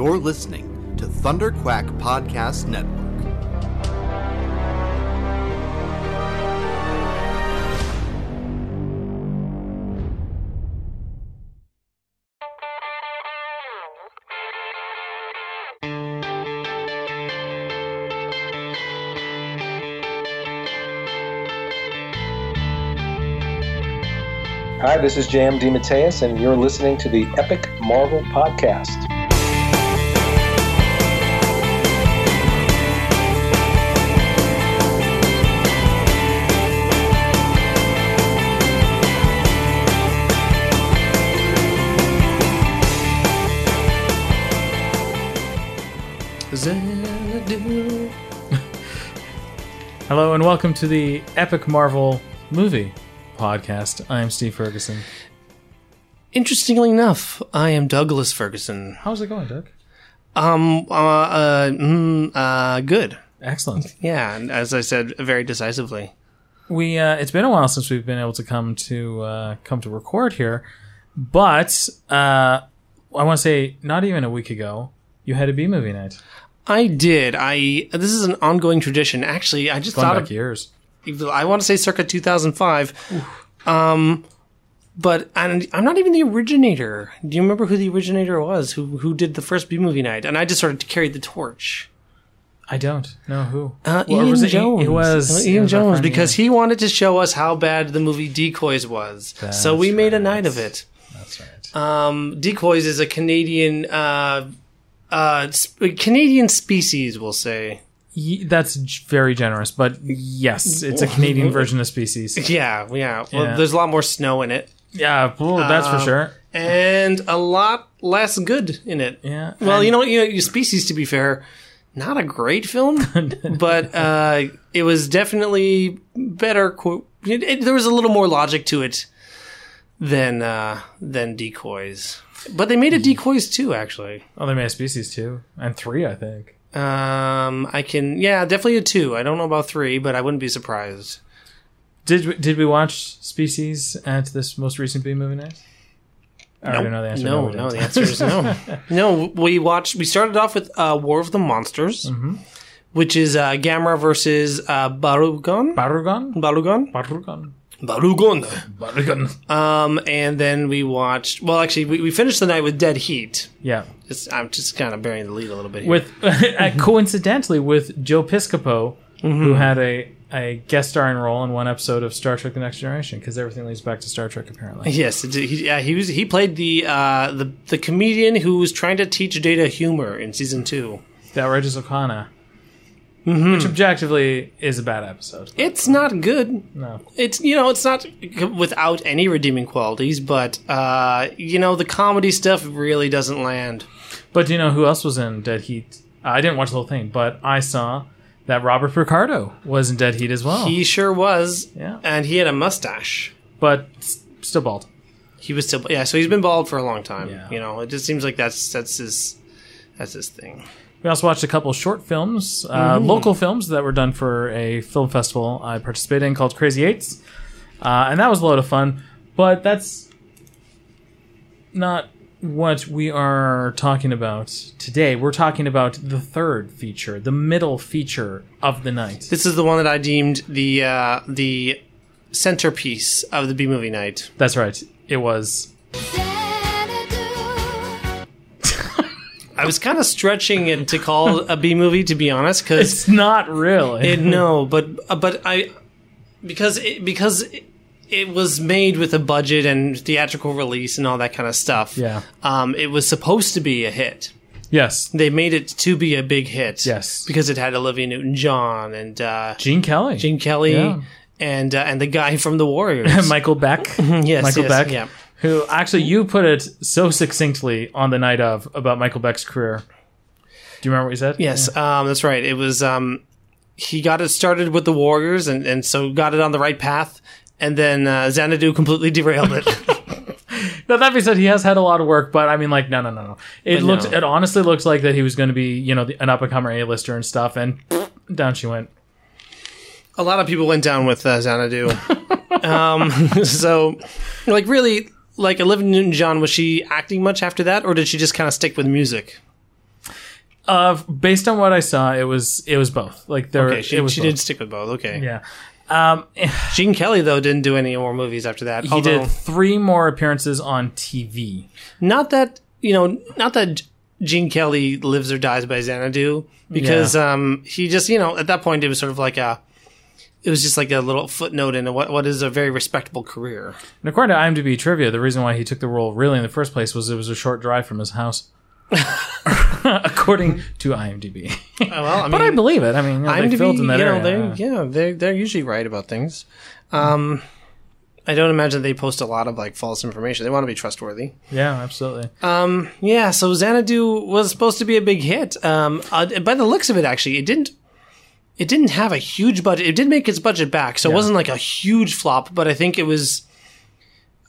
You're listening to Thunderquack Podcast Network. Hi, this is J.M. DeMatteis, and you're listening to the Epic Marvel Podcast. Xanadu. Hello, and welcome to the Epic Marvel Movie Podcast. I am Steve Ferguson. Interestingly enough, I am Douglas Ferguson. How's it going, Doug? Good. Excellent. Yeah, and as I said, very decisively. We it's been a while since we've been able to come to record here, but I want to say not even a week ago, you had a B movie night. I did. This is an ongoing tradition. Actually, I just thought back years. I want to say circa 2005, but I'm not even the originator. Do you remember who the originator was? Who did the first B movie night? And I just sort of carried the torch. I don't know who. Ian Jones. It was Ian Jones because he wanted to show us how bad the movie Decoys was. So we made a night of it. That's right. Decoys is a Canadian species, we'll say. That's very generous, but yes, it's a Canadian version of Species. Yeah. Well, there's a lot more snow in it. Yeah, well, that's for sure. And a lot less good in it. Yeah. Well, you know what? Species, to be fair, not a great film, but it was definitely better. There was a little more logic to it than Decoys. But they made a Decoys 2, actually. Oh, they made a Species 2 and 3, I think. Definitely a 2. I don't know about 3, but I wouldn't be surprised. Did we watch Species at this most recent B movie night? I don't know the answer. No, the answer is no. No, we started off with War of the Monsters, mm-hmm. which is Gamera versus Barugan. And then we watched. Well, actually, we finished the night with Dead Heat. Yeah, I'm just kind of burying the lead a little bit here. Coincidentally, with Joe Piscopo, mm-hmm. who had a guest starring role in one episode of Star Trek: The Next Generation, because everything leads back to Star Trek, apparently. Yes, he played the comedian who was trying to teach Data humor in season 2. That Regis O'Connor. Mm-hmm. Which objectively is a bad episode. It's not good. No. It's not without any redeeming qualities, but, the comedy stuff really doesn't land. But do you know who else was in Dead Heat? I didn't watch the whole thing, but I saw that Robert Picardo was in Dead Heat as well. He sure was. Yeah. And he had a mustache. But still bald. He was still... Yeah, so he's been bald for a long time. Yeah. It just seems like that's his thing. We also watched a couple short films, local films that were done for a film festival I participated in called Crazy Eights, and that was a load of fun. But that's not what we are talking about today. We're talking about the third feature, the middle feature of the night. This is the one that I deemed the centerpiece of the B movie night. That's right. It was. I was kind of stretching it to call a B movie, to be honest, because it's not really. Because it was made with a budget and theatrical release and all that kind of stuff. Yeah, it was supposed to be a hit. Yes, they made it to be a big hit. Yes, because it had Olivia Newton-John and Gene Kelly, yeah. and the guy from The Warriors, Michael Beck. Yes, Michael Beck. Yeah. Who, actually, you put it so succinctly on the night of about Michael Beck's career. Do you remember what you said? Yes, yeah. That's right. It was, he got it started with The Warriors and so got it on the right path, and then Xanadu completely derailed it. Now, that being said, he has had a lot of work, but I mean, like, no. It honestly looked like that he was going to be, an up-and-comer A-lister and stuff, and down she went. A lot of people went down with Xanadu. Olivia Newton-John, was she acting much after that, or did she just kind of stick with music? Based on what I saw, it was both. Like there, okay, she did stick with both. Okay, yeah. Gene Kelly though didn't do any more movies after that. He did 3 more appearances on TV. Not that Gene Kelly lives or dies by Xanadu, because he just, at that point it was sort of like a little footnote into what is a very respectable career. And according to IMDb trivia, the reason why he took the role really in the first place was it was a short drive from his house. According to IMDb. But I believe it. I mean, IMDb, they filled in that area. They're usually right about things. I don't imagine they post a lot of false information. They want to be trustworthy. Yeah, absolutely. So Xanadu was supposed to be a big hit. By the looks of it, actually, it didn't have a huge budget. It did make its budget back, so it wasn't like a huge flop. But I think it was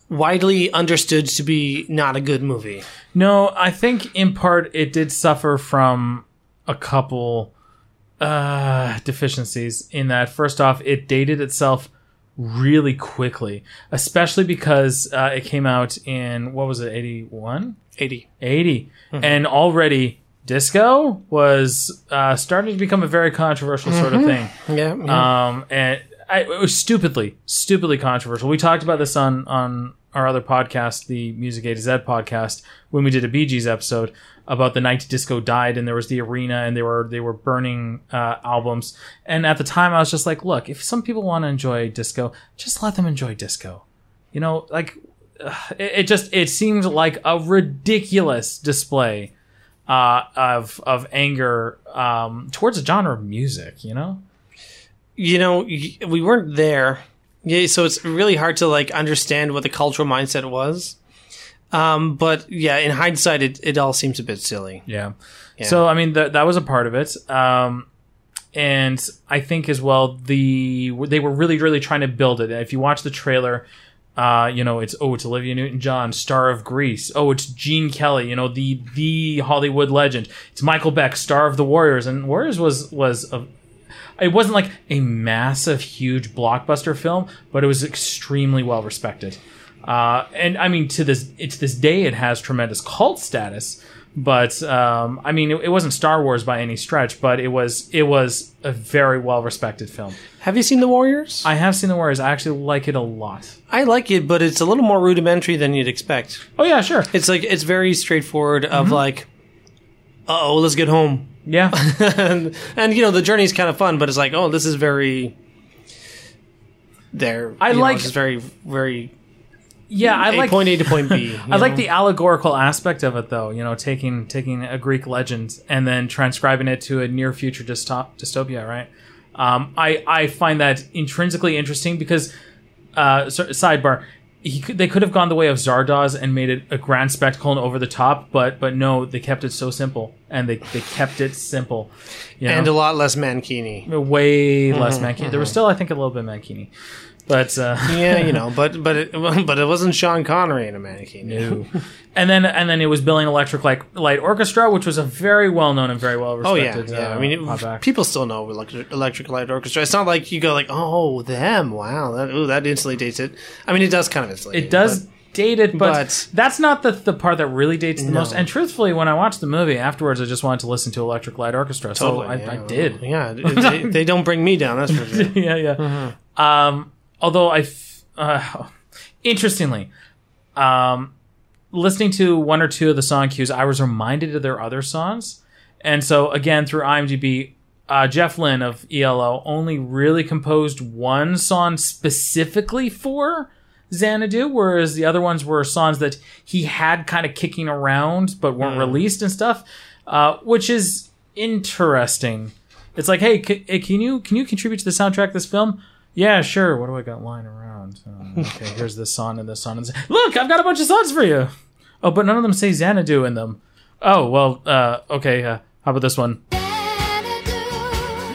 widely understood to be not a good movie. No, I think in part it did suffer from a couple deficiencies. In that, first off, it dated itself really quickly, especially because it came out in, what was it, 81? 80. Mm-hmm. And already disco was starting to become a very controversial sort of thing. It was stupidly controversial. We talked about this on our other podcast, the Music A to Z podcast, when we did a Bee Gees episode about the night disco died, and there was the arena, and they were burning albums. And at the time, I was just like, look, if some people want to enjoy disco, just let them enjoy disco. It seemed like a ridiculous display of anger towards a genre of music. We weren't there. Yeah, so it's really hard to understand what the cultural mindset was. But yeah, in hindsight, it all seems a bit silly. Yeah. So I mean, that was a part of it. And I think as well, they were really, really trying to build it. If you watch the trailer, it's Olivia Newton-John, star of Grease. Oh, it's Gene Kelly, the Hollywood legend. It's Michael Beck, star of The Warriors, and Warriors was a. It wasn't like a massive, huge blockbuster film, but it was extremely well respected. And I mean, to this day, it has tremendous cult status. But I mean, it wasn't Star Wars by any stretch, but it was a very well respected film. Have you seen The Warriors? I have seen The Warriors. I actually like it a lot. I like it, but it's a little more rudimentary than you'd expect. Oh yeah, sure. It's it's very straightforward. Of let's get home. Yeah. and the journey's kind of fun, but it's this is very there. It's very, very. Yeah, I like point A to point B. I like the allegorical aspect of it, though. Taking a Greek legend and then transcribing it to a near future dystopia, right? I find that intrinsically interesting because, sidebar, they could have gone the way of Zardoz and made it a grand spectacle and over the top, but no, they kept it so simple, and they kept it simple, and a lot less Mankini, way less Mankini. There was still, I think, a little bit Mankini, but but it wasn't Sean Connery in a Mankini. No. and then it was billing Electric Light Orchestra, which was a very well known and very well respected. Oh yeah. I mean, people still know Electric Light Orchestra. It's not like you go them. Wow, that instantly dates it. I mean, it does kind of insulate. It does. Dated, but that's not the part that really dates the most. And truthfully, when I watched the movie afterwards, I just wanted to listen to Electric Light Orchestra. Totally, so I did. Yeah, they don't bring me down. That's for sure. Yeah. Mm-hmm. Although interestingly, listening to one or two of the song cues, I was reminded of their other songs. And so again, through IMDb, Jeff Lynne of ELO only really composed one song specifically for Xanadu, whereas the other ones were songs that he had kind of kicking around but weren't released and stuff, which is interesting. It's like, hey, can you contribute to the soundtrack of this film? Yeah, sure. What do I got lying around? Okay, here's this song and this song. Look, I've got a bunch of songs for you. Oh, but none of them say Xanadu in them. Oh, well, okay. How about this one? Xanadu.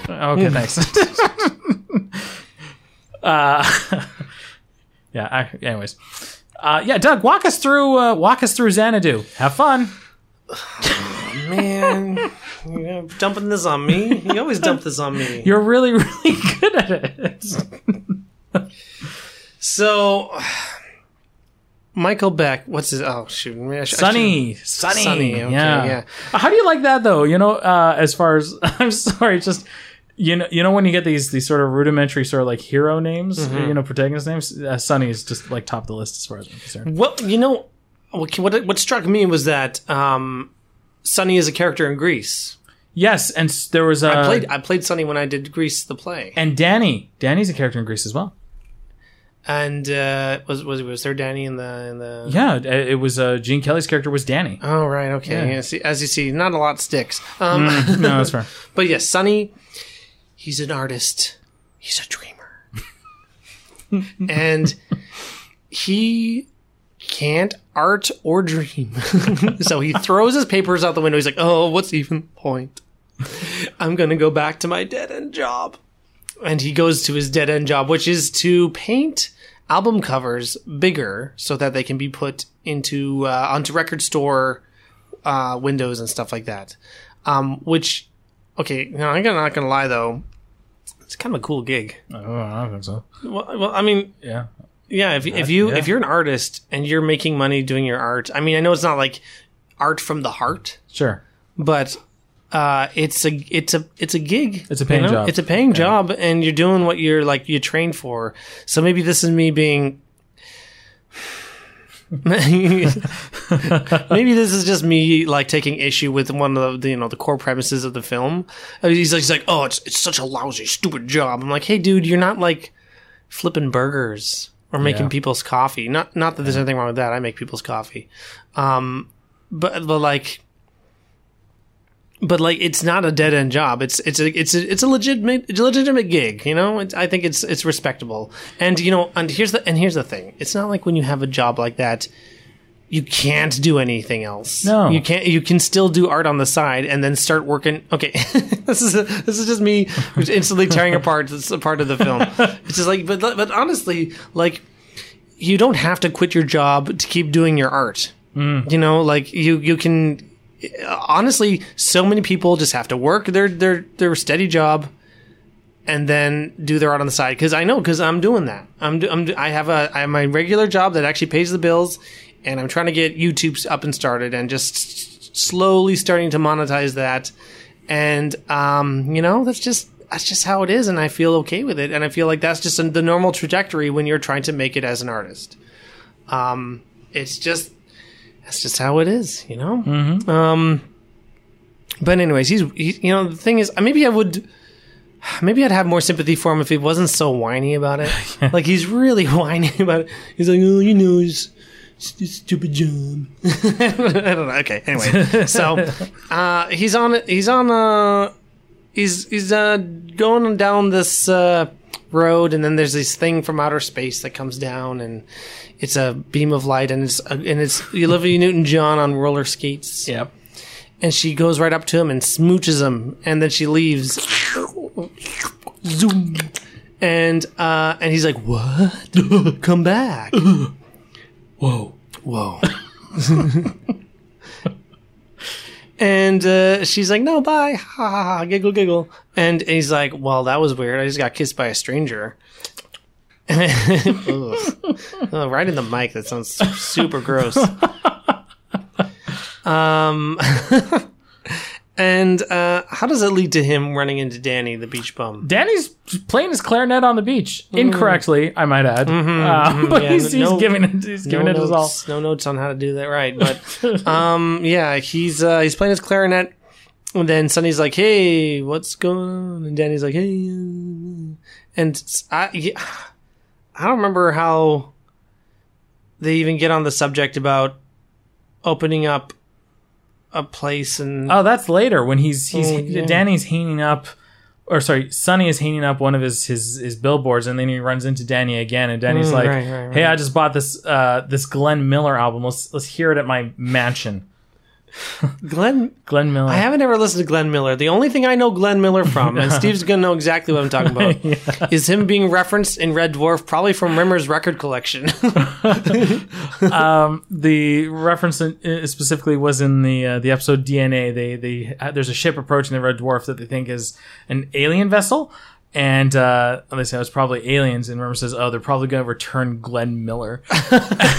Okay, nice. Yeah. Anyways, Doug, walk us through Xanadu. Have fun. Oh, man, you're dumping this on me. You always dump this on me. You're really, really good at it. So, Michael Beck, what's his? Oh shoot, Sonny. Okay, yeah. How do you like that though? You know, as far as I'm sorry, just you know when you get these sort of rudimentary sort of like hero names, mm-hmm. you know, protagonist names. Sonny is just like top of the list as far as I'm concerned. Well, you know, what struck me was that Sonny is a character in Grease. Yes, and there was I played Sonny when I did Grease the play, and Danny's a character in Grease as well. And was there Danny in the? Yeah, it was Gene Kelly's character was Danny. Oh right, okay. Yeah. Yeah, see, as you see, not a lot sticks. No, that's fair. But yes, Sonny, he's an artist. He's a dreamer, and he can't art or dream. So he throws his papers out the window. He's like, "Oh, what's even the point? I'm gonna go back to my dead end job." And he goes to his dead end job, which is to paint album covers bigger so that they can be put into onto record store windows and stuff like that. Which, okay, no, I'm not gonna lie though, it's kind of a cool gig. Oh, I don't think so. Well, I mean, yeah. If you're an artist and you're making money doing your art, I mean, I know it's not like art from the heart, sure, but. It's a gig. It's a paying job. It's a paying job, and you're doing what you're trained for. So maybe this is me being. Maybe this is just me like taking issue with one of the the core premises of the film. He's like, oh, it's such a lousy, stupid job. I'm like, hey, dude, you're not like flipping burgers or making people's coffee. Not that there's anything wrong with that. I make people's coffee, but like. But like, it's not a dead end job. It's a legitimate gig. You know, I think it's respectable. And you know, and here's the thing. It's not like when you have a job like that, you can't do anything else. No, you can't. You can still do art on the side and then start working. Okay, this is just me instantly tearing apart a part of the film. It's just like, but honestly, like, you don't have to quit your job to keep doing your art. Mm. You know, like you can. Honestly, so many people just have to work their steady job and then do their art on the side. Because I know, because I'm doing that. I have my regular job that actually pays the bills, and I'm trying to get YouTube up and started and just slowly starting to monetize that. And you know, that's just how it is, and I feel okay with it. And I feel like that's just the normal trajectory when you're trying to make it as an artist. That's just how it is, you know? Mm-hmm. But anyways, the thing is, maybe I'd have more sympathy for him if he wasn't so whiny about it. Like, he's really whiny about it. He's like, oh, you know, it's stupid job. I don't know. Okay. Anyway. So, he's going down this, road, and then there's this thing from outer space that comes down, and it's a beam of light, and it's Olivia Newton-John on roller skates. Yep. And she goes right up to him and smooches him, and then she leaves. Zoom. And he's like, "What? Come back." Whoa. And she's like, "No, bye." Ha ha ha. Giggle. And he's like, "Well, that was weird. I just got kissed by a stranger." Oh, right in the mic. That sounds super gross. And how does it lead to him running into Danny, the beach bum? Danny's playing his clarinet on the beach, incorrectly, I might add. Mm-hmm, but yeah, he's giving it his all. No notes on how to do that right, but he's playing his clarinet, and then Sonny's like, "Hey, what's going on?" And Danny's like, "Hey," and I don't remember how they even get on the subject about opening up a place. And oh, that's later when Danny's hanging up, or sorry, Sonny is hanging up one of his billboards, and then he runs into Danny again, and Danny's like, right. "Hey, I just bought this Glenn Miller album. Let's hear it at my mansion." Glenn Miller. I haven't ever listened to Glenn Miller. The only thing I know Glenn Miller from, and Steve's going to know exactly what I'm talking about, is him being referenced in Red Dwarf, probably from Rimmer's record collection. The reference specifically was in the episode DNA. There's a ship approaching the Red Dwarf that they think is an alien vessel. And they say it was probably aliens. And Rumor says, oh, they're probably going to return Glenn Miller.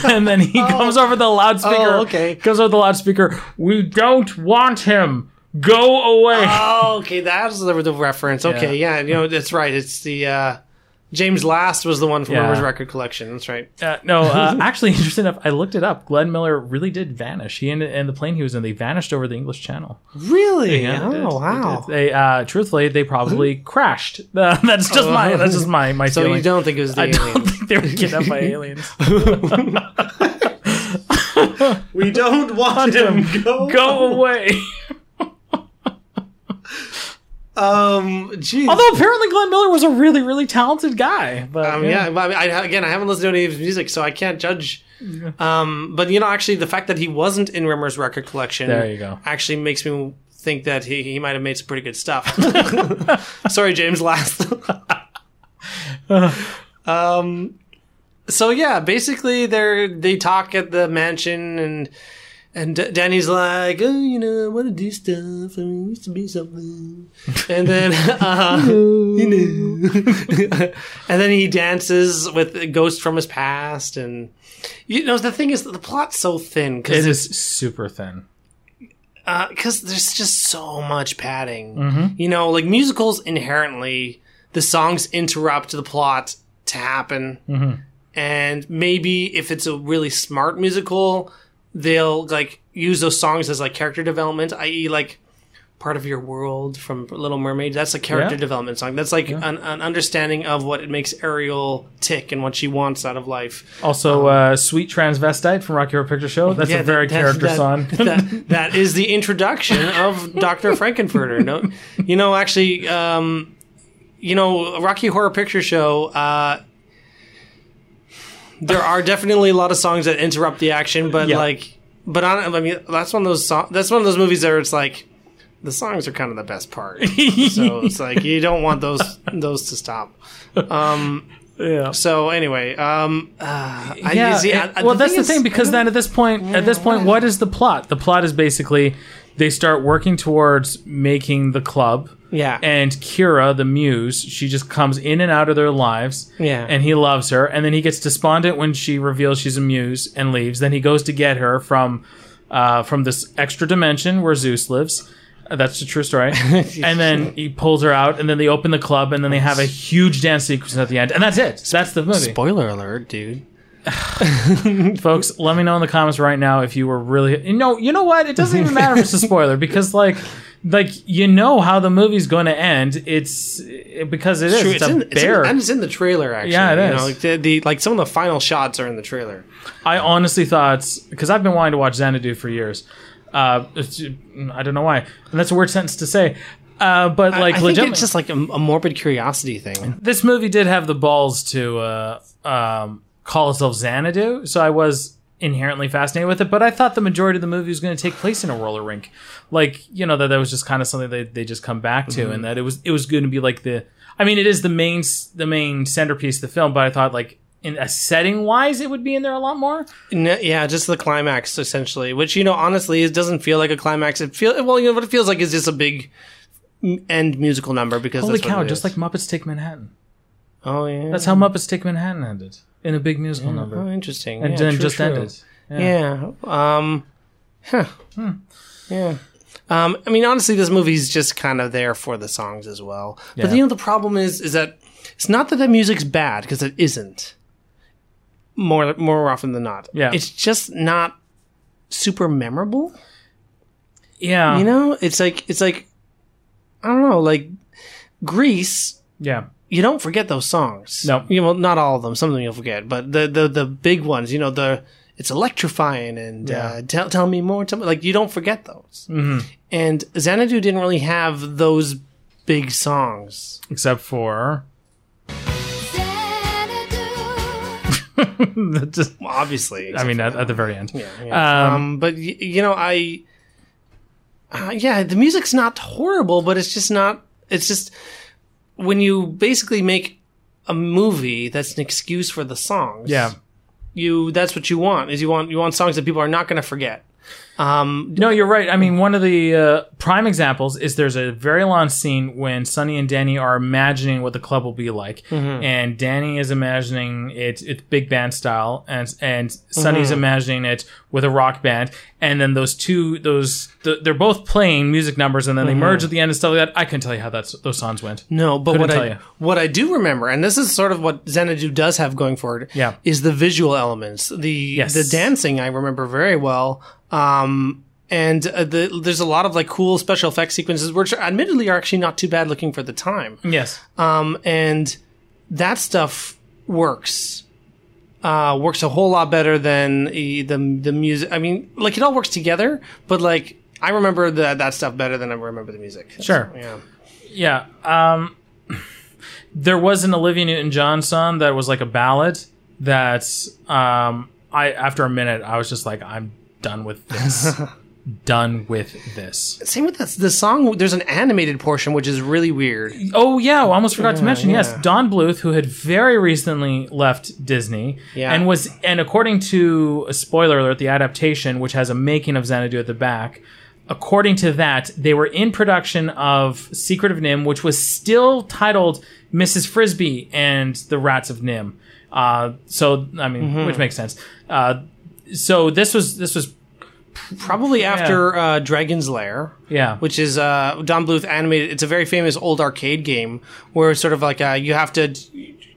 And then he comes over the loudspeaker. Oh, okay. Comes over the loudspeaker. We don't want him. Go away. Oh, okay. That's the reference. Okay. Yeah. You know, that's right. It's the James Last was the one from Rumor's record collection. That's right. Actually, interesting enough, I looked it up. Glenn Miller really did vanish. He and the plane he was in, they vanished over the English Channel. Really? Yeah, oh, wow. They truthfully, they probably crashed. That's just my feeling. So you don't think it was the aliens? I don't think they were kidnapped by aliens. We don't want him. Go away. Geez. Although apparently Glenn Miller was a really, really talented guy. But I haven't listened to any of his music, so I can't judge. Yeah. But you know, actually, the fact that he wasn't in Rimmer's record collection, there you go, actually makes me think that he might have made some pretty good stuff. Sorry, James Last. So yeah, basically, they talk at the mansion and Danny's like, oh, you know, I want to do stuff. I mean, it used to be something. And then, and then he dances with a ghost from his past. And, you know, the thing is, the plot's so thin. It is super thin. Because there's just so much padding. Mm-hmm. You know, like musicals inherently, the songs interrupt the plot to happen. Mm-hmm. And maybe if it's a really smart musical, they'll like use those songs as like character development, i.e., like Part of Your World from Little Mermaid. That's a character development song. That's like an understanding of what it makes Ariel tick and what she wants out of life. Also, Sweet Transvestite from Rocky Horror Picture Show. That's a character song. That is the introduction of Dr. Frankenfurter. No, you know, actually, you know, Rocky Horror Picture Show. There are definitely a lot of songs that interrupt the action, but that's one of those movies where it's like the songs are kind of the best part. So it's like you don't want those to stop. So anyway, that's the thing because then at this point, what is the plot? The plot is basically they start working towards making the club. Yeah. And Kira, the muse, she just comes in and out of their lives. Yeah. And he loves her. And then he gets despondent when she reveals she's a muse and leaves. Then he goes to get her from this extra dimension where Zeus lives. That's the true story. And then he pulls her out, and then they open the club, and then they have a huge dance sequence at the end. And that's it. That's the movie. Spoiler alert, dude. Folks, let me know in the comments right now if you were really... No, you know what? It doesn't even matter if it's a spoiler, because, like you know how the movie's going to end. It's it's in the trailer, actually. Yeah, it is. You know, like some of the final shots are in the trailer. I honestly thought... Because I've been wanting to watch Xanadu for years. I don't know why. And that's a weird sentence to say. But like, I think it's just like a morbid curiosity thing. This movie did have the balls to... call itself Xanadu, so I was inherently fascinated with it, but I thought the majority of the movie was going to take place in a roller rink. Like, you know, that was just kind of something they just come back to, and that it was going to be like it is the main centerpiece of the film, but I thought like in a setting-wise, it would be in there a lot more. No, yeah, just the climax, essentially, which, you know, honestly, it doesn't feel like a climax. What it feels like is just a big end musical number, because holy cow, just like Muppets Take Manhattan. Oh, yeah. That's how Muppets Take Manhattan ended. In a big musical number. Oh, interesting. And then just ended. Yeah. Yeah. I mean, honestly, this movie's just kind of there for the songs as well. Yeah. But, you know, the problem is that it's not that the music's bad, because it isn't. More often than not. Yeah. It's just not super memorable. Yeah. You know, it's like, I don't know, like, Grease. Yeah. You don't forget those songs. No. You know, not all of them. Some of them you'll forget. But the big ones, you know, it's electrifying and tell me more. Like, you don't forget those. Mm-hmm. And Xanadu didn't really have those big songs. Except for... Xanadu. Just, well, obviously. I mean, at the very end. Yeah, yeah. But, you know, I... the music's not horrible, but it's just not... It's just... When you basically make a movie that's an excuse for the songs, that's what you want. You want songs that people are not going to forget. No, you're right. I mean, one of the prime examples is there's a very long scene when Sonny and Danny are imagining what the club will be like. Mm-hmm. And Danny is imagining it's big band style, and Sonny's mm-hmm. imagining it with a rock band. And then they're both playing music numbers, and then mm-hmm. they merge at the end and stuff like that. I couldn't tell you how those songs went. No, but what I do remember, and this is sort of what Xanadu does have going for it, yeah. is the visual elements. The dancing I remember very well. There's a lot of like cool special effects sequences, which admittedly are actually not too bad looking for the time. Yes. And that stuff works a whole lot better than the music. I mean, like, it all works together, but like I remember that stuff better than I remember the music. Sure. So, yeah. Yeah. There was an Olivia Newton-John song that was like a ballad that after a minute I was just like, I'm done with this. Same with the song. There's an animated portion which is really weird. Oh yeah, I almost forgot to mention. Yeah. Yes, Don Bluth, who had very recently left Disney, and according to a spoiler alert, the adaptation, which has a making of Xanadu at the back. According to that, they were in production of Secret of Nim, which was still titled Mrs. Frisbee and the Rats of Nim. Mm-hmm. which makes sense. So this was probably after Dragon's Lair, yeah, which is Don Bluth animated. It's a very famous old arcade game where it's sort of like you have to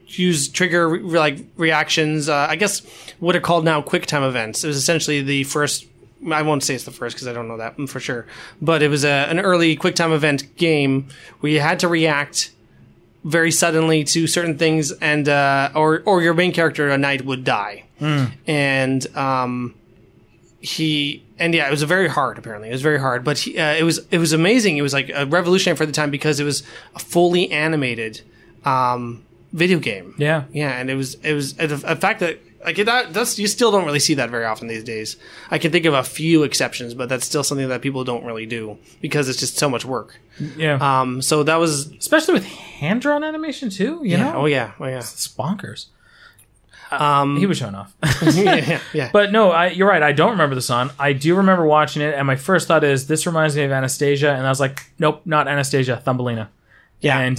use trigger reactions. I guess what are called now QuickTime events. It was essentially the first. I won't say it's the first because I don't know that for sure, but it was an early QuickTime event game where you had to react very suddenly to certain things, and or your main character, a knight, would die. Mm. And it was very hard. Apparently, it was very hard, but it was amazing. It was like a revolutionary for the time because it was a fully animated video game. Yeah, yeah, and it was a fact that. You still don't really see that very often these days. I can think of a few exceptions, but that's still something that people don't really do because it's just so much work. Yeah. So that was... Especially with hand-drawn animation, too, you know? Oh, yeah. It's bonkers. He was showing off. yeah. But no, you're right. I don't remember the song. I do remember watching it, and my first thought is, this reminds me of Anastasia, and I was like, nope, not Anastasia, Thumbelina. Yeah. And,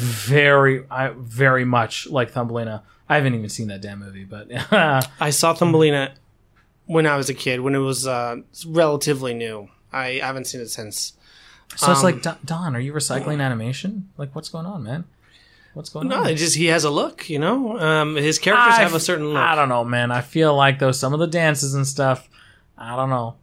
very much like Thumbelina. I haven't even seen that damn movie, but... I saw Thumbelina when I was a kid, when it was relatively new. I haven't seen it since. So it's like, Don, are you recycling animation? Like, what's going on, man? No, it's just he has a look, you know? His characters have a certain look. I don't know, man. I feel like, though, some of the dances and stuff, I don't know.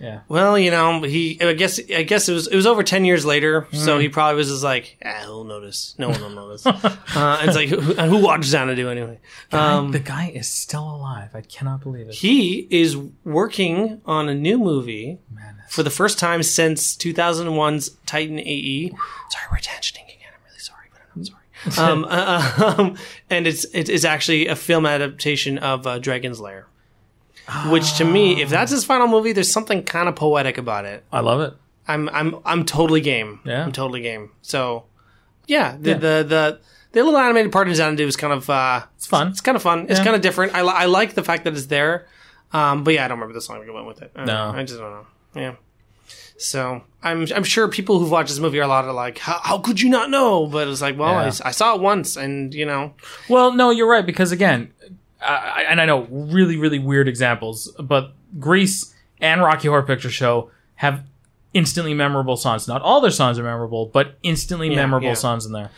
Yeah. Well, you know, I guess it was over 10 years later, so he probably was just like, who'll notice? No one will notice. It's like, who watched Xanadu anyway? The guy is still alive. I cannot believe it. He is working on a new movie for the first time since 2001's Titan A.E. Sorry, we're tangenting again. I'm really sorry, but I'm not sorry. And it is actually a film adaptation of Dragon's Lair. Which to me, if that's his final movie, there's something kind of poetic about it. I love it. I'm totally game. Yeah. I'm totally game. So, yeah, the little animated part of Xanadu is kind of it's fun. It's kind of fun. Yeah. It's kind of different. I like the fact that it's there. But yeah, I don't remember the song we went with it. I just don't know. Yeah. So I'm sure people who've watched this movie are a lot of like, how could you not know? But it's like, well, I saw it once, and you know. Well, no, you're right, because again. And I know really, really weird examples, but Grease and Rocky Horror Picture Show have instantly memorable songs. Not all their songs are memorable, but instantly memorable songs in there.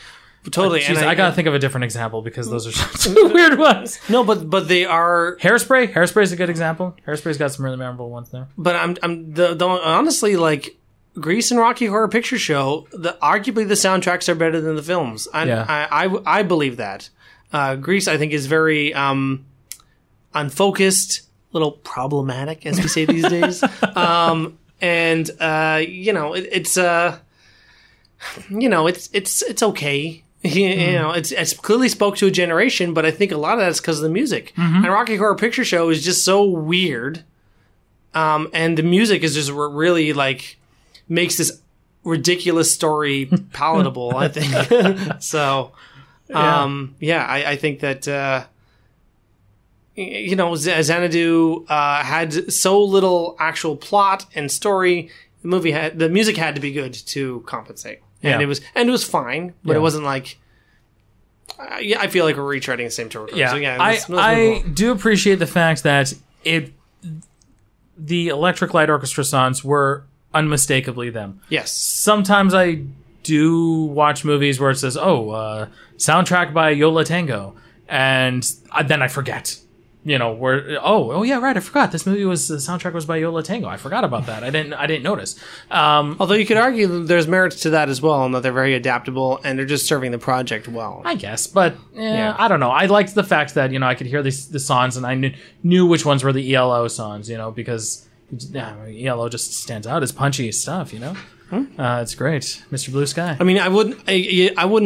Totally. Geez, and I got to think of a different example because those are two weird ones. No, but they are... Hairspray. Hairspray's a good example. Hairspray's got some really memorable ones there. But I'm honestly, like... Grease and Rocky Horror Picture Show, arguably the soundtracks are better than the films. I believe that. Grease, I think, is very unfocused, a little problematic, as we say these days. It's okay. It's clearly spoke to a generation, but I think a lot of that's because of the music. Mm-hmm. And Rocky Horror Picture Show is just so weird, and the music is just really like. Makes this ridiculous story palatable, I think. So, I think that you know, Xanadu had so little actual plot and story. The movie had, the music had to be good to compensate. And yeah. it was fine, but it wasn't like, I feel like we're retreading the same territory. Yeah. So yeah, I do appreciate the fact that the Electric Light Orchestra songs were unmistakably them. Yes. Sometimes I do watch movies where it says, soundtrack by Yo La Tengo. And then I forget, I forgot this movie was, the soundtrack was by Yo La Tengo. I forgot about that. I didn't notice. Although you could argue that there's merits to that as well, and that they're very adaptable and they're just serving the project well, I guess. But I don't know. I liked the fact that, I could hear the songs and I knew which ones were the ELO songs, because ELO just stands out as punchy stuff, it's great. Mr. Blue Sky. I mean, I wouldn't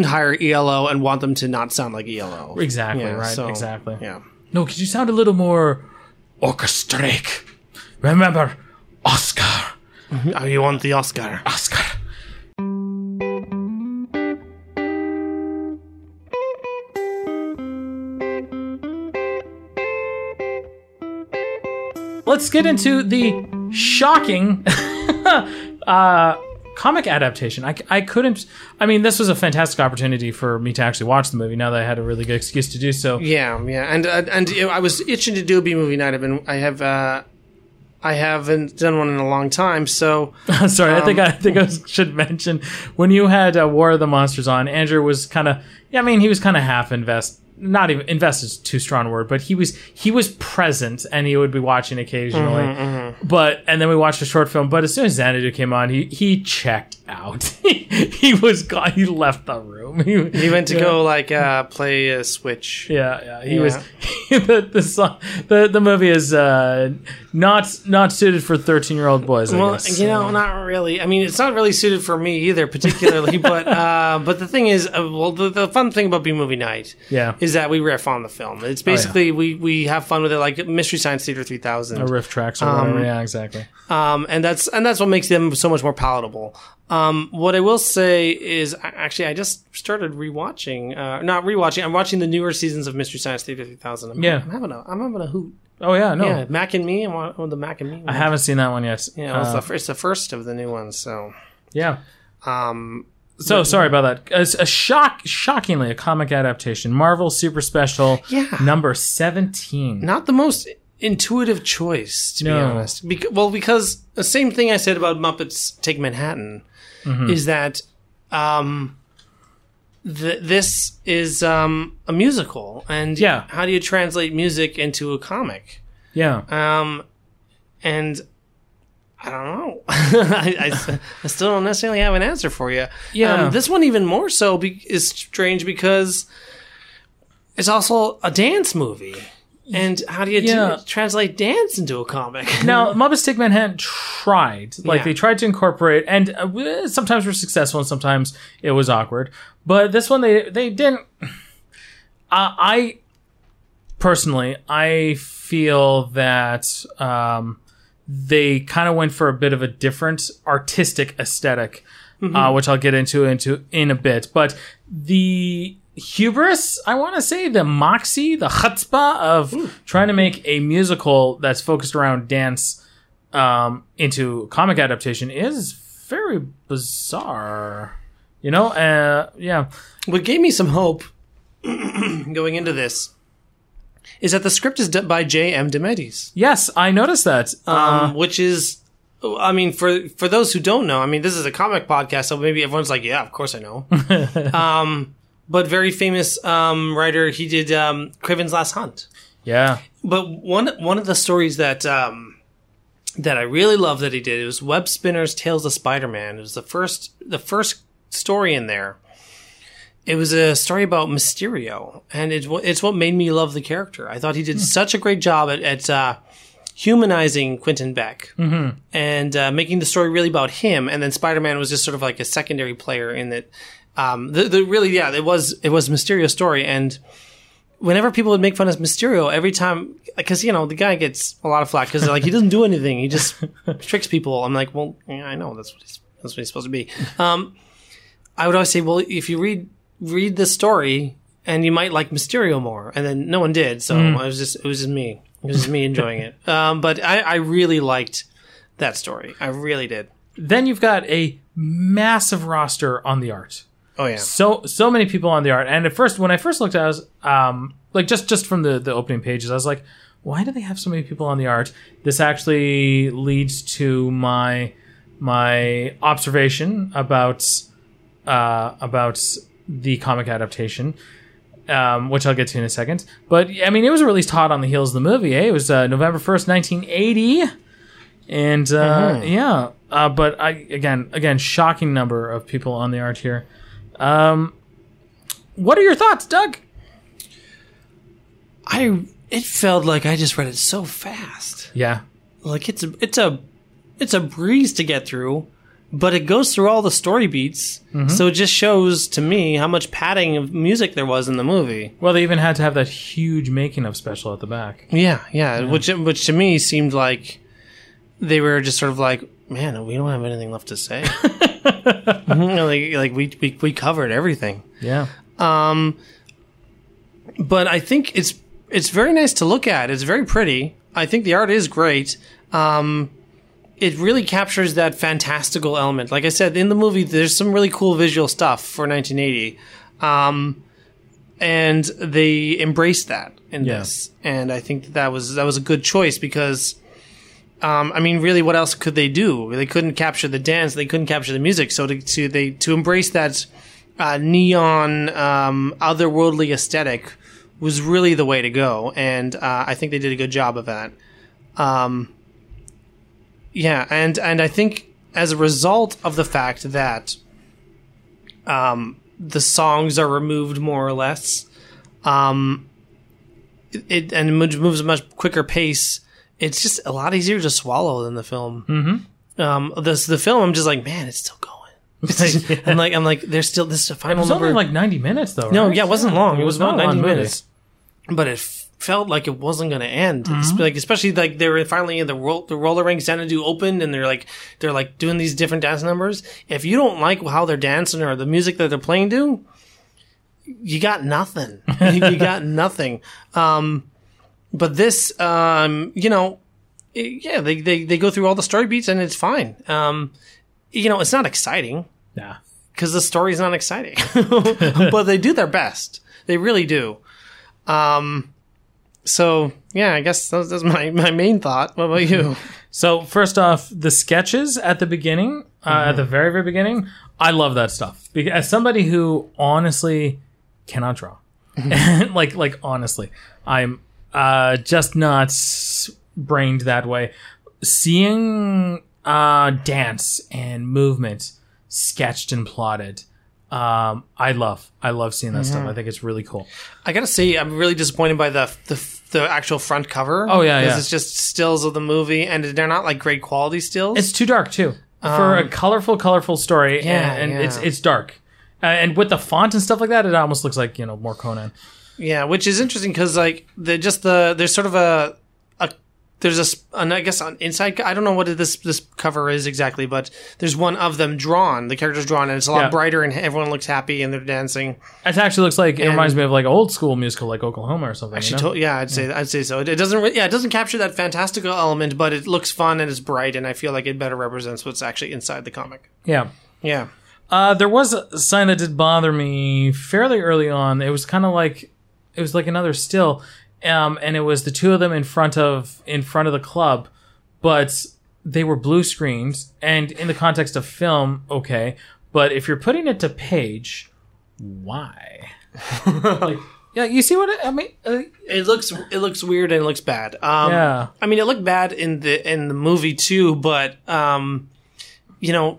hire ELO and want them to not sound like ELO. Exactly, right. So, exactly. Yeah. No, because you sound a little more orchestric. Remember, Oscar. Mm-hmm. Oh, you want the Oscar. Oscar. Let's get into the shocking comic adaptation. This was a fantastic opportunity for me to actually watch the movie now that I had a really good excuse to do so. And I was itching to do a B movie night. I haven't done one in a long time, so sorry. I think I should mention, when you had War of the Monsters on, Andrew was kind of half invested. Not even invest is too strong a word, but he was present and he would be watching occasionally. Mm-hmm. And then we watched a short film. But as soon as Xanadu came on, he checked out. He was gone. He left the room. He went to go play a Switch. Yeah. The movie is not suited for 13-year-old boys. Well, I guess. Not really. I mean, it's not really suited for me either, particularly. but the thing is, the fun thing about B movie night, is that we riff on the film. It's basically we have fun with it, like Mystery Science Theater 3000. Or riff tracks or whatever. Yeah, exactly. And that's what makes them so much more palatable. What I will say is, actually, I just started rewatching. Not rewatching. I'm watching the newer seasons of Mystery Science Theater 3000. I'm having a hoot. Oh yeah, no. Yeah, Mac and Me. The Mac and Me. I haven't seen that one yet. Yeah, it's the first of the new ones. So yeah. So sorry about that. Shockingly, a comic adaptation. Marvel Super Special number 17. Not the most intuitive choice, to be honest. Because the same thing I said about Muppets Take Manhattan is that this is a musical. And how do you translate music into a comic? Yeah. And I don't know. I still don't necessarily have an answer for you. Yeah. This one even more so is strange because it's also a dance movie. And how do you translate dance into a comic? Now, Muppets Take Manhattan tried. They tried to incorporate, and sometimes were successful and sometimes it was awkward. But this one, they didn't. I feel that... they kind of went for a bit of a different artistic aesthetic, which I'll get into in a bit. But the hubris, I want to say, the moxie, the chutzpah of trying to make a musical that's focused around dance into comic adaptation is very bizarre. What gave me some hope going into this is that the script is by J.M. DeMatteis. Yes, I noticed that. Which is, for those who don't know, this is a comic podcast, so maybe everyone's like, yeah, of course I know. But very famous writer, he did Craven's Last Hunt. Yeah. But one of the stories that I really love that he did, it was Web Spinner's Tales of Spider-Man. It was the first story in there. It was a story about Mysterio, and it's what made me love the character. I thought he did such a great job at humanizing Quentin Beck and making the story really about him. And then Spider-Man was just sort of like a secondary player in that. It was Mysterio's story. And whenever people would make fun of Mysterio, every time, because the guy gets a lot of flack because he doesn't do anything. He just tricks people. I'm like, well, yeah, I know that's what he's supposed to be. I would always say, well, if you read the story and you might like Mysterio more. And then no one did, so it was just me. It was just me enjoying it. But I really liked that story. I really did. Then you've got a massive roster on the art. Oh yeah, so many people on the art. And at first, when I first looked at it, I was like just from the opening pages, I was like, why do they have so many people on the art? This actually leads to my observation about the comic adaptation, which I'll get to in a second. But I mean, it was released hot on the heels of the movie. Eh? It was November 1st, 1980, and yeah. But I again, shocking number of people on the art here. What are your thoughts, Doug? It felt like I just read it so fast. Yeah. Like it's a breeze to get through, but it goes through all the story beats. Mm-hmm. So it just shows to me how much padding of music there was in the movie. Well, they even had to have that huge making of special at the back. Yeah. Which to me seemed like they were just sort of like, man, we don't have anything left to say. like we covered everything. Yeah. But I think it's very nice to look at. It's very pretty. I think the art is great. It really captures that fantastical element. Like I said, in the movie, there's some really cool visual stuff for 1980. And they embraced that in this. And I think that was a good choice because, I mean, really, what else could they do? They couldn't capture the dance. They couldn't capture the music. So to embrace that neon, otherworldly aesthetic was really the way to go, and I think they did a good job of that. And I think as a result of the fact that the songs are removed more or less, it moves a much quicker pace. It's just a lot easier to swallow than the film. Mm-hmm. The film, I'm just like, man, it's still going. I'm like, there's still this final number. It was only like 90 minutes, though. Right? No, yeah, it wasn't long. It was not 90 minutes. But it felt like it wasn't going to end. Mm-hmm. Like, especially like they were finally in the roller rink. Xanadu opened, and they're like doing these different dance numbers. If you don't like how they're dancing or the music that they're playing to, you got nothing. You got nothing. But this, they go through all the story beats, and it's fine. It's not exciting. Yeah. Because the story's not exciting. But they do their best. They really do. So, yeah, I guess that's my main thought. What about you? So, first off, the sketches at the beginning, at the very, very beginning, I love that stuff. As somebody who honestly cannot draw. like, honestly, I'm just not brained that way. Seeing dance and movement sketched and plotted. I love seeing that stuff. I think it's really cool. I gotta say, I'm really disappointed by the actual front cover. Oh yeah, because it's just stills of the movie, and they're not like great quality stills. It's too dark too for a colorful story. Yeah, and it's dark, and with the font and stuff like that, it almost looks like more Conan. Yeah, which is interesting because like there's sort of a. There's an inside. I don't know what this cover is exactly, but there's one of them drawn. The character's drawn, and it's a lot brighter, and everyone looks happy, and they're dancing. It actually looks like it reminds me of like old school musical, like Oklahoma or something. Actually, I'd say so. It doesn't. It doesn't capture that fantastical element, but it looks fun and it's bright, and I feel like it better represents what's actually inside the comic. Yeah. There was a sign that did bother me fairly early on. It was kind of like another still. And it was the two of them in front of the club, but they were blue screened. And in the context of film, okay. But if you're putting it to page, why? You see what I mean? It looks weird and it looks bad. I mean, it looked bad in the movie too, but you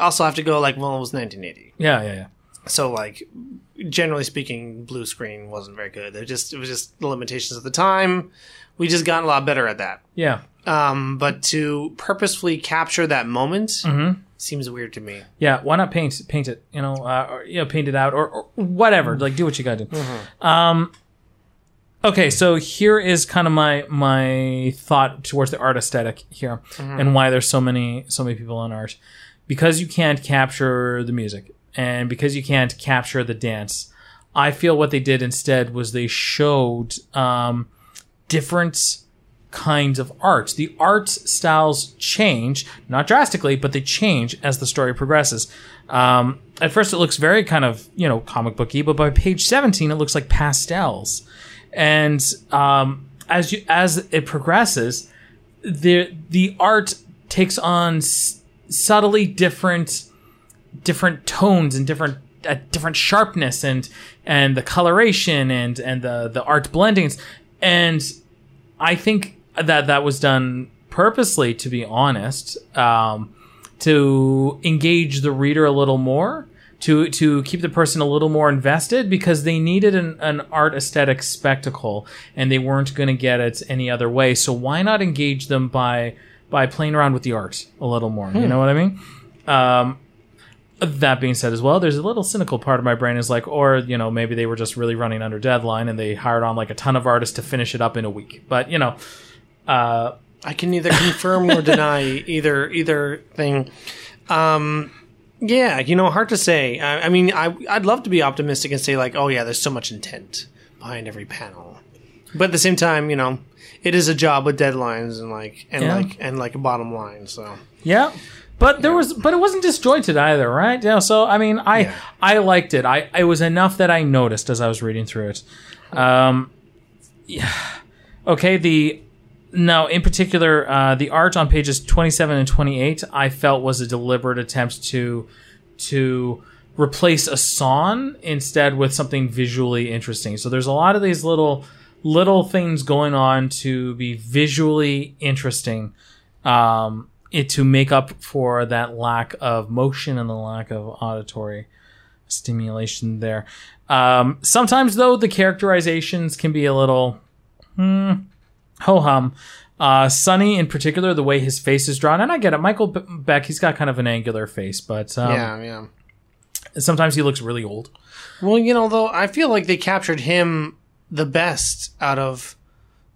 also have to go like, well, it was 1980. Yeah. So like, generally speaking, blue screen wasn't very good. It was just the limitations of the time. We just got a lot better at that. Yeah. But to purposefully capture that moment seems weird to me. Yeah. Why not paint it? Or paint it out or whatever. Like, do what you got to do. Mm-hmm. Okay. So here is kind of my thought towards the art aesthetic here and why there's so many people on art, because you can't capture the music. And because you can't capture the dance, I feel what they did instead was they showed different kinds of art. The art styles change, not drastically, but they change as the story progresses. At first, it looks very kind of, you know, comic booky, but by page 17, it looks like pastels. And as it progresses, the art takes on subtly different tones and different sharpness and the coloration and the art blendings. And I think that was done purposely, to be honest, to engage the reader a little more, to keep the person a little more invested, because they needed an art aesthetic spectacle and they weren't going to get it any other way. So why not engage them by playing around with the art a little more? You know what I mean? That being said as well, there's a little cynical part of my brain is like, or, you know, maybe they were just really running under deadline and they hired on like a ton of artists to finish it up in a week. But, you know, I can neither confirm or deny either thing. Yeah, you know, hard to say. I mean, I'd love to be optimistic and say like, oh yeah, there's so much intent behind every panel. But at the same time, you know, it is a job with deadlines and a bottom line. So yeah. But it wasn't disjointed either, right? Yeah. So I mean, I liked it. It was enough that I noticed as I was reading through it. Yeah. Okay. In particular, the art on pages 27 and 28, I felt was a deliberate attempt to replace a song instead with something visually interesting. So there's a lot of these little things going on to be visually interesting. To make up for that lack of motion and the lack of auditory stimulation there. Sometimes, though, the characterizations can be a little ho-hum. Sonny, in particular, the way his face is drawn, and I get it. Michael Beck, he's got kind of an angular face, but sometimes he looks really old. Well, you know, though, I feel like they captured him the best out of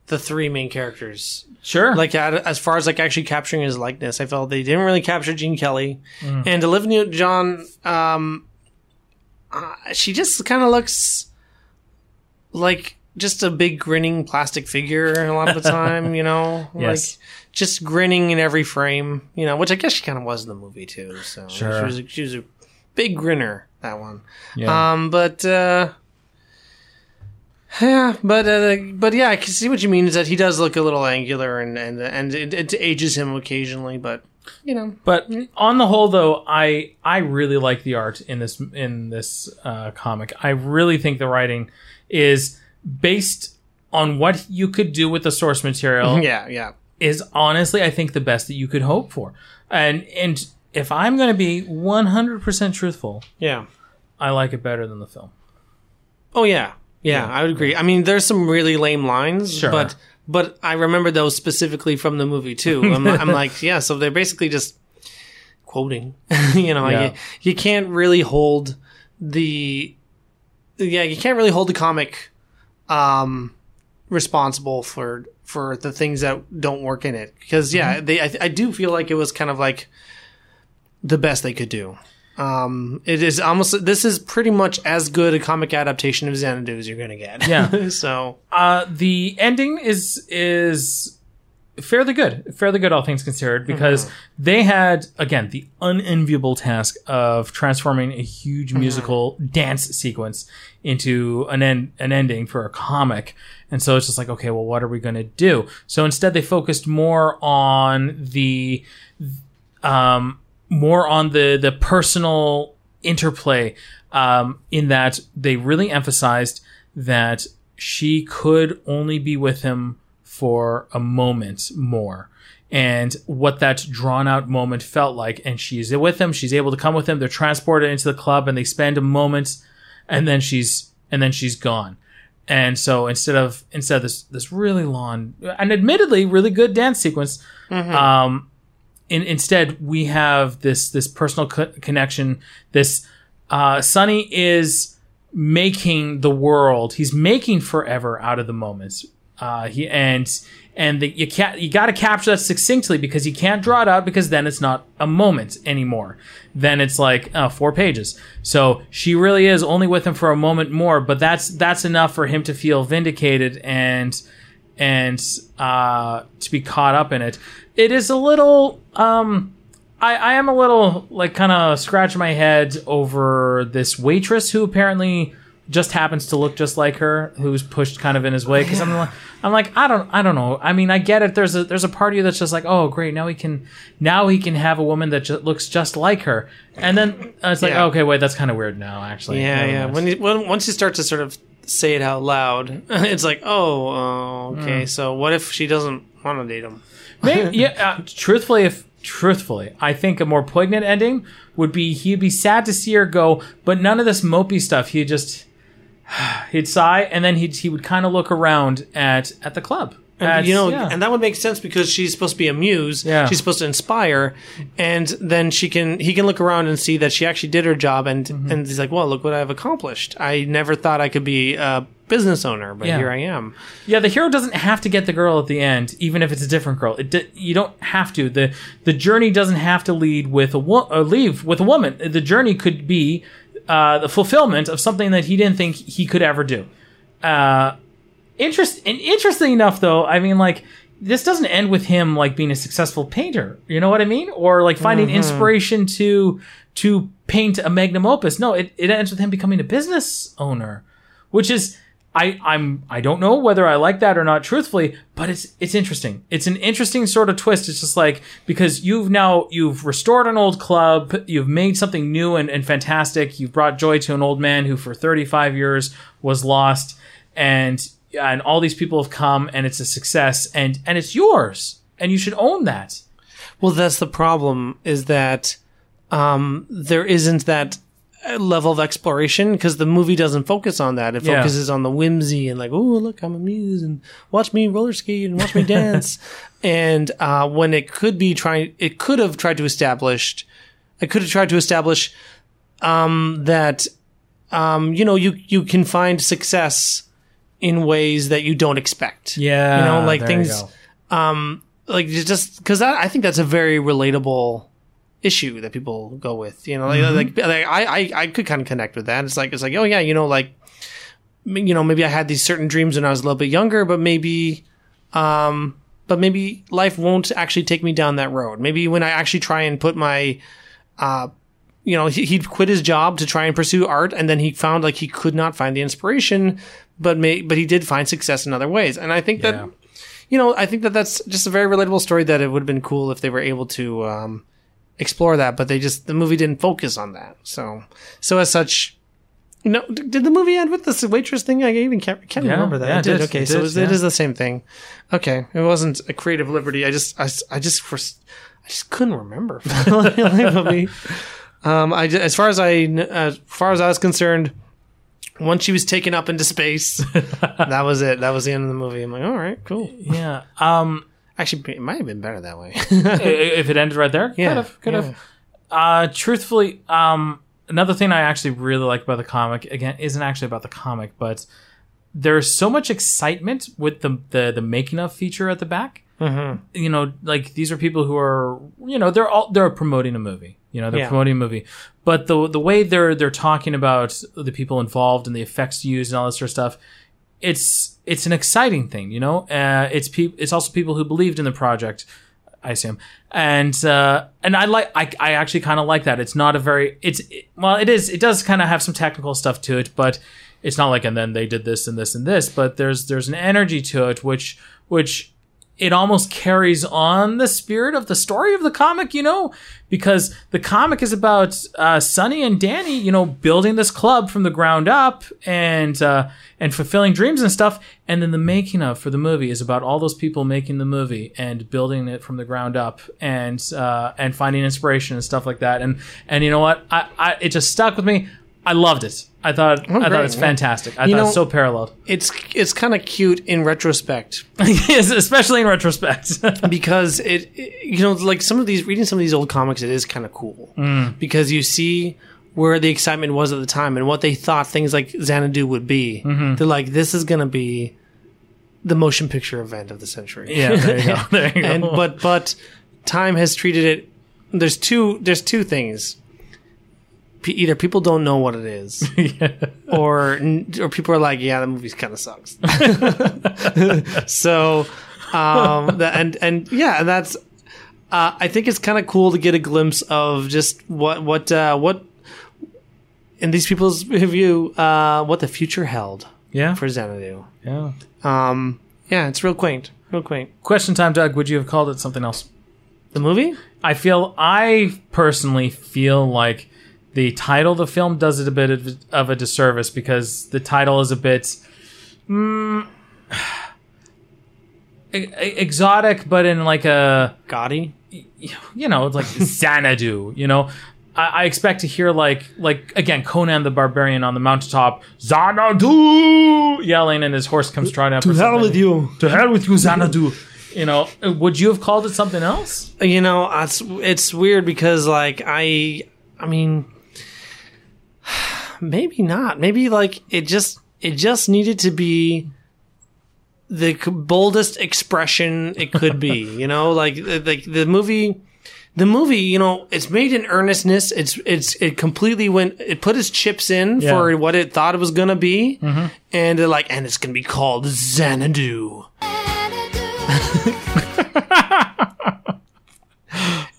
the three main characters. Sure. Like, as far as like actually capturing his likeness, I felt they didn't really capture Gene Kelly. And Olivia Newton-John, she just kind of looks like just a big grinning plastic figure a lot of the time, you know? Yes. Like, just grinning in every frame, you know, which I guess she kind of was in the movie too. So sure. She was a big grinner, that one. Yeah. But yeah, I can see what you mean is that he does look a little angular and it ages him occasionally, but you know. But on the whole, though, I really like the art in this comic. I really think the writing is based on what you could do with the source material. Yeah. Is honestly, I think, the best that you could hope for. And if I'm going to be 100% truthful, I like it better than the film. Oh yeah. Yeah, I would agree. I mean, there's some really lame lines, sure, but I remember those specifically from the movie too. I'm like, yeah, so they're basically just quoting. You know, you can't really hold the comic responsible for the things that don't work in it, because I do feel like it was kind of like the best they could do. It is almost, this is pretty much as good a comic adaptation of Xanadu as you're going to get. Yeah. So, the ending is fairly good, all things considered, because they had, again, the unenviable task of transforming a huge musical dance sequence into an ending for a comic. And so it's just like, okay, well, what are we going to do? So instead they focused more on the personal interplay, in that they really emphasized that she could only be with him for a moment more, and what that drawn out moment felt like. And she's with him. She's able to come with him. They're transported into the club and they spend a moment, and then she's gone. And so instead of this really long and admittedly really good dance sequence, instead, we have this personal connection. This Sonny is making the world. He's making forever out of the moments. He and And the, you got to capture that succinctly, because you can't draw it out, because then it's not a moment anymore. Then it's like 4 pages. So she really is only with him for a moment more, but that's enough for him to feel vindicated and to be caught up in it. It is a little I am a little like kind of scratching my head over this waitress who apparently just happens to look just like her, who's pushed kind of in his way. Because I'm like, I don't know. I mean, I get it. There's a part of you that's just like, oh great, now he can have a woman that looks just like her. And then it's like, okay, wait, that's kind of weird now, actually. Yeah. Once you start to sort of say it out loud, it's like, oh, okay. So what if she doesn't want to date him? Maybe, yeah. Truthfully, I think a more poignant ending would be he'd be sad to see her go, but none of this mopey stuff. He'd just. He'd sigh, and then he would kind of look around at the club. And that would make sense, because she's supposed to be a muse. Yeah. She's supposed to inspire, and then he can look around and see that she actually did her job, and he's like, well, look what I've accomplished. I never thought I could be a business owner, but here I am. Yeah, the hero doesn't have to get the girl at the end, even if it's a different girl. You don't have to. The journey doesn't have to lead with or leave with a woman. The journey could be the fulfillment of something that he didn't think he could ever do. Interesting enough, though, I mean, like, this doesn't end with him like being a successful painter. You know what I mean? Or like finding inspiration to paint a magnum opus. No, it ends with him becoming a business owner, which is I don't know whether I like that or not, truthfully, but it's interesting. It's an interesting sort of twist. It's just like, because you've restored an old club, you've made something new and fantastic. You've brought joy to an old man who for 35 years was lost, and all these people have come, and it's a success, and it's yours, and you should own that. Well, that's the problem, is that there isn't that level of exploration, because the movie doesn't focus on that. It focuses on the whimsy and like, oh, look, I'm a muse, and watch me roller skate and watch me dance. And when it could have tried to establish that you can find success in ways that you don't expect. Yeah. You know, like things, like just, cause I think that's a very relatable issue that people go with, you know, like I could kind of connect with that. It's like, oh yeah, you know, like, you know, maybe I had these certain dreams when I was a little bit younger, but maybe life won't actually take me down that road. Maybe when I actually try and put my, you know, he'd quit his job to try and pursue art, and then he found like he could not find the inspiration, but he did find success in other ways. And I think that, you know, I think that that's just a very relatable story, that it would have been cool if they were able to explore that, but the movie didn't focus on that. So as such, you know, did the movie end with this waitress thing? I even can't remember that. Yeah, it did. Okay, so it is the same thing. Okay, it wasn't a creative liberty. I just couldn't remember. As far as I was concerned, once she was taken up into space, that was it. That was the end of the movie. I'm like, all right, cool. Yeah. Actually, it might have been better that way. If it ended right there, could have. Truthfully, another thing I actually really like about the comic, again, isn't actually about the comic, but there's so much excitement with the making of feature at the back. Mm-hmm. You know, like, these are people who are, you know, they're promoting a movie. You know, they're promoting a movie, but the way they're talking about the people involved and the effects used and all this sort of stuff, it's an exciting thing. You know, it's also people who believed in the project, I assume, and I actually kind of like that. It's not a very it does kind of have some technical stuff to it, but it's not like, and then they did this and this and this. But there's an energy to it which. It almost carries on the spirit of the story of the comic, you know, because the comic is about Sonny and Danny, you know, building this club from the ground up and fulfilling dreams and stuff. And then the making of for the movie is about all those people making the movie and building it from the ground up and finding inspiration and stuff like that. And you know what? It just stuck with me. I loved it. I thought it's fantastic. I thought it's so paralleled. It's kind of cute in retrospect. Yes, especially in retrospect. Because it, you know, like reading some of these old comics, it is kind of cool. Because you see where the excitement was at the time and what they thought things like Xanadu would be. Mm-hmm. They're like, this is going to be the motion picture event of the century. Yeah, there you go. There you go. And, but time has treated it. There's two things. Either people don't know what it is, yeah. or people are like, yeah, that movie kind of sucks. So, that's. I think it's kind of cool to get a glimpse of just what in these people's view what the future held. Yeah, for Xanadu. Yeah, it's real quaint. Question time, Doug. Would you have called it something else? The movie? I personally feel like the title of the film does it a bit of a disservice because the title is a bit exotic, but in like a gaudy, you know, like Xanadu, you know. I expect to hear like again, Conan the Barbarian on the mountaintop, Xanadu, yelling, and his horse comes trotting up. To hell with you, Xanadu. You know, would you have called it something else? You know, it's weird because like I mean, maybe not. Maybe like it just needed to be the boldest expression it could be. You know, like the movie. The movie, you know, it's made in earnestness. It completely went. It put its chips in for what it thought it was gonna be, and they're like, and it's gonna be called Xanadu.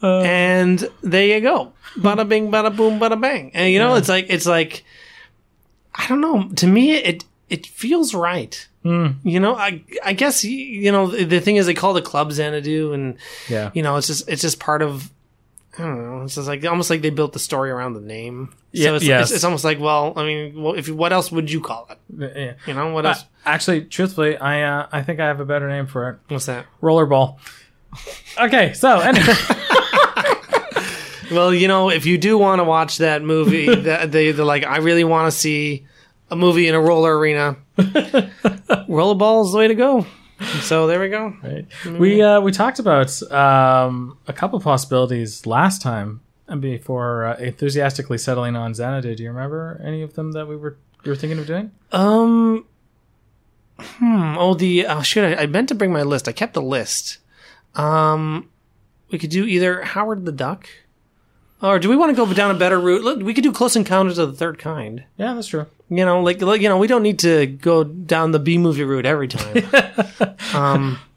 And there you go, bada bing, bada boom, bada bang. And you know, it's like, I don't know. To me, it feels right. Mm. You know, I guess, you know, the thing is they call the club Xanadu, and you know, it's just part of, I don't know, it's just like almost like they built the story around the name. Yeah, so it's almost like, well, I mean, what else would you call it? Yeah. You know, what else? Actually, truthfully, I think I have a better name for it. What's that? Rollerball. Okay, so anyway. Well, you know, if you do want to watch that movie, they're like, I really want to see a movie in a roller arena. Rollerball is the way to go. So there we go. Right. We talked about a couple possibilities last time before enthusiastically settling on Xanadu. Do you remember any of them that you were thinking of doing? I meant to bring my list. I kept the list. We could do either Howard the Duck. Or do we want to go down a better route? Look, we could do Close Encounters of the Third Kind. Yeah, that's true. You know, like you know, we don't need to go down the B movie route every time.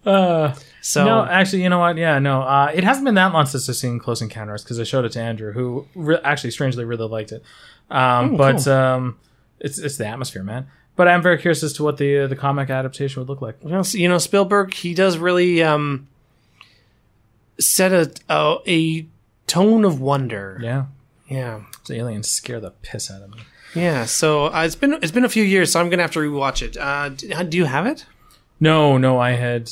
No, actually, you know what? Yeah, no. It hasn't been that long since I've seen Close Encounters because I showed it to Andrew, who actually strangely really liked it. Cool. It's the atmosphere, man. But I'm very curious as to what the comic adaptation would look like. You know, Spielberg, he does really set a tone of wonder. Yeah. The aliens scare the piss out of me. Yeah, so it's been a few years, so I'm gonna have to rewatch it. Do you have it? No, I had. Where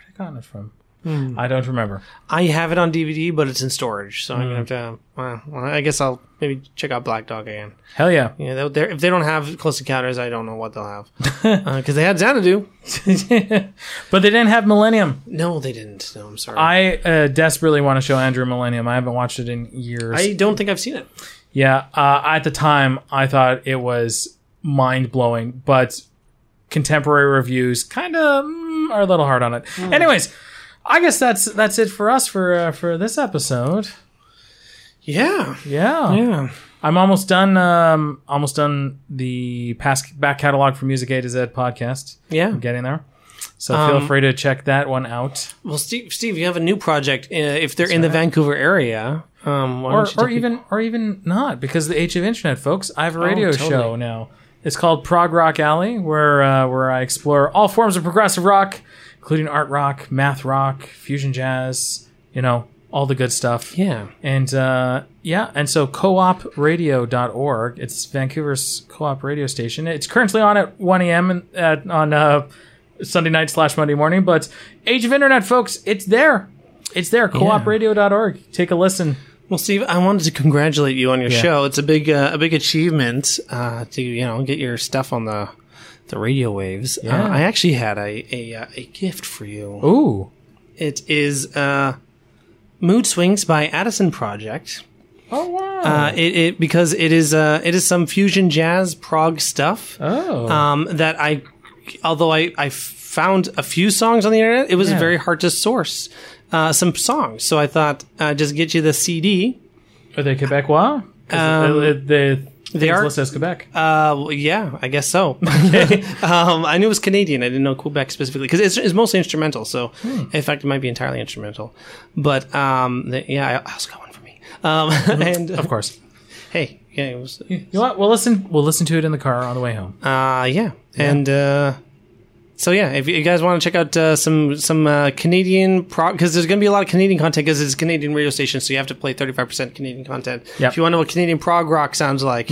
did I gotten it from? I don't remember. I have it on DVD, but it's in storage, so I'm gonna have to. Well, I guess I'll maybe check out Black Dog again. Hell yeah! Yeah, if they don't have Close Encounters, I don't know what they'll have because they had Xanadu, but they didn't have Millennium. No, they didn't. No, I'm sorry. I desperately want to show Andrew Millennium. I haven't watched it in years. I don't think I've seen it. Yeah, at the time, I thought it was mind-blowing, but contemporary reviews kind of are a little hard on it. Mm. Anyways, I guess that's it for us for this episode. Yeah. I'm almost done. The back catalog for Music A to Z podcast. Yeah, I'm getting there. So feel free to check that one out. Well, Steve, you have a new project. If they're in the Vancouver area. Or even not, because the age of internet, folks. I have a radio show now. It's called Prog Rock Alley, where I explore all forms of progressive rock, including art rock, math rock, fusion jazz, you know, all the good stuff. Yeah. And so coopradio.org, it's Vancouver's co-op radio station. It's currently on at 1 a.m. on Sunday night / Monday morning, but age of internet, folks, it's there. It's there, coopradio.org. Take a listen. Well, Steve, I wanted to congratulate you on your show. It's a big achievement to get your stuff on the radio waves. Yeah. I actually had a gift for you. Ooh, it is Mood Swings by Addison Project. Oh wow! Because it is some fusion jazz prog stuff. Oh, that I although I found a few songs on the internet. It was very hard to source some songs. So I thought, just get you the CD. Are they Quebecois? They are listed as Quebec. Yeah, I guess so. Okay. I knew it was Canadian. I didn't know Quebec specifically because it's mostly instrumental. So in fact, it might be entirely instrumental. But I also got one for me. And of course, hey, yeah, it was. You know what? We'll listen to it in the car on the way home. And. So yeah, if you guys want to check out some Canadian because there's going to be a lot of Canadian content because it's a Canadian radio station, so you have to play 35% Canadian content. Yep. If you want to know what Canadian prog rock sounds like,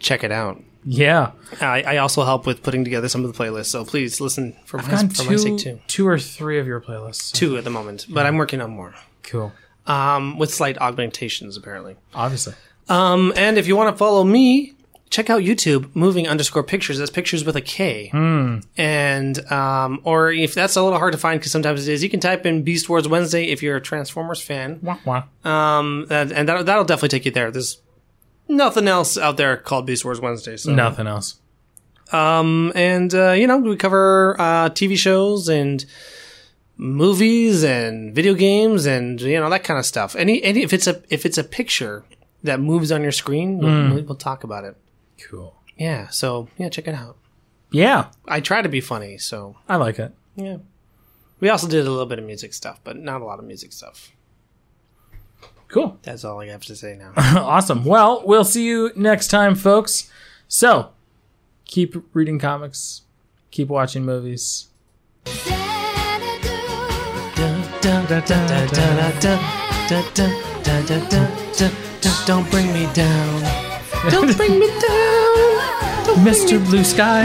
check it out. Yeah, I also help with putting together some of the playlists, so please listen for my sake too. Two or three of your playlists. So. Two at the moment, but I'm working on more. Cool. With slight augmentations, apparently. Obviously. And if you want to follow me. Check out YouTube, moving_pictures. That's pictures with a K. And, or if that's a little hard to find, because sometimes it is, you can type in Beast Wars Wednesday if you're a Transformers fan. Wah, wah. And that'll definitely take you there. There's nothing else out there called Beast Wars Wednesday. So. Nothing else. We cover TV shows and movies and video games and, that kind of stuff. Any if it's a picture that moves on your screen, we'll talk about it. Cool. Yeah. So check it out. Yeah. I try to be funny, so I like it. Yeah. We also did a little bit of music stuff, but not a lot of music stuff. Cool. That's all I have to say now. Awesome. Well, we'll see you next time, folks. So keep reading comics, keep watching movies. Don't bring me down. Don't bring me down. Mr. Blue Sky.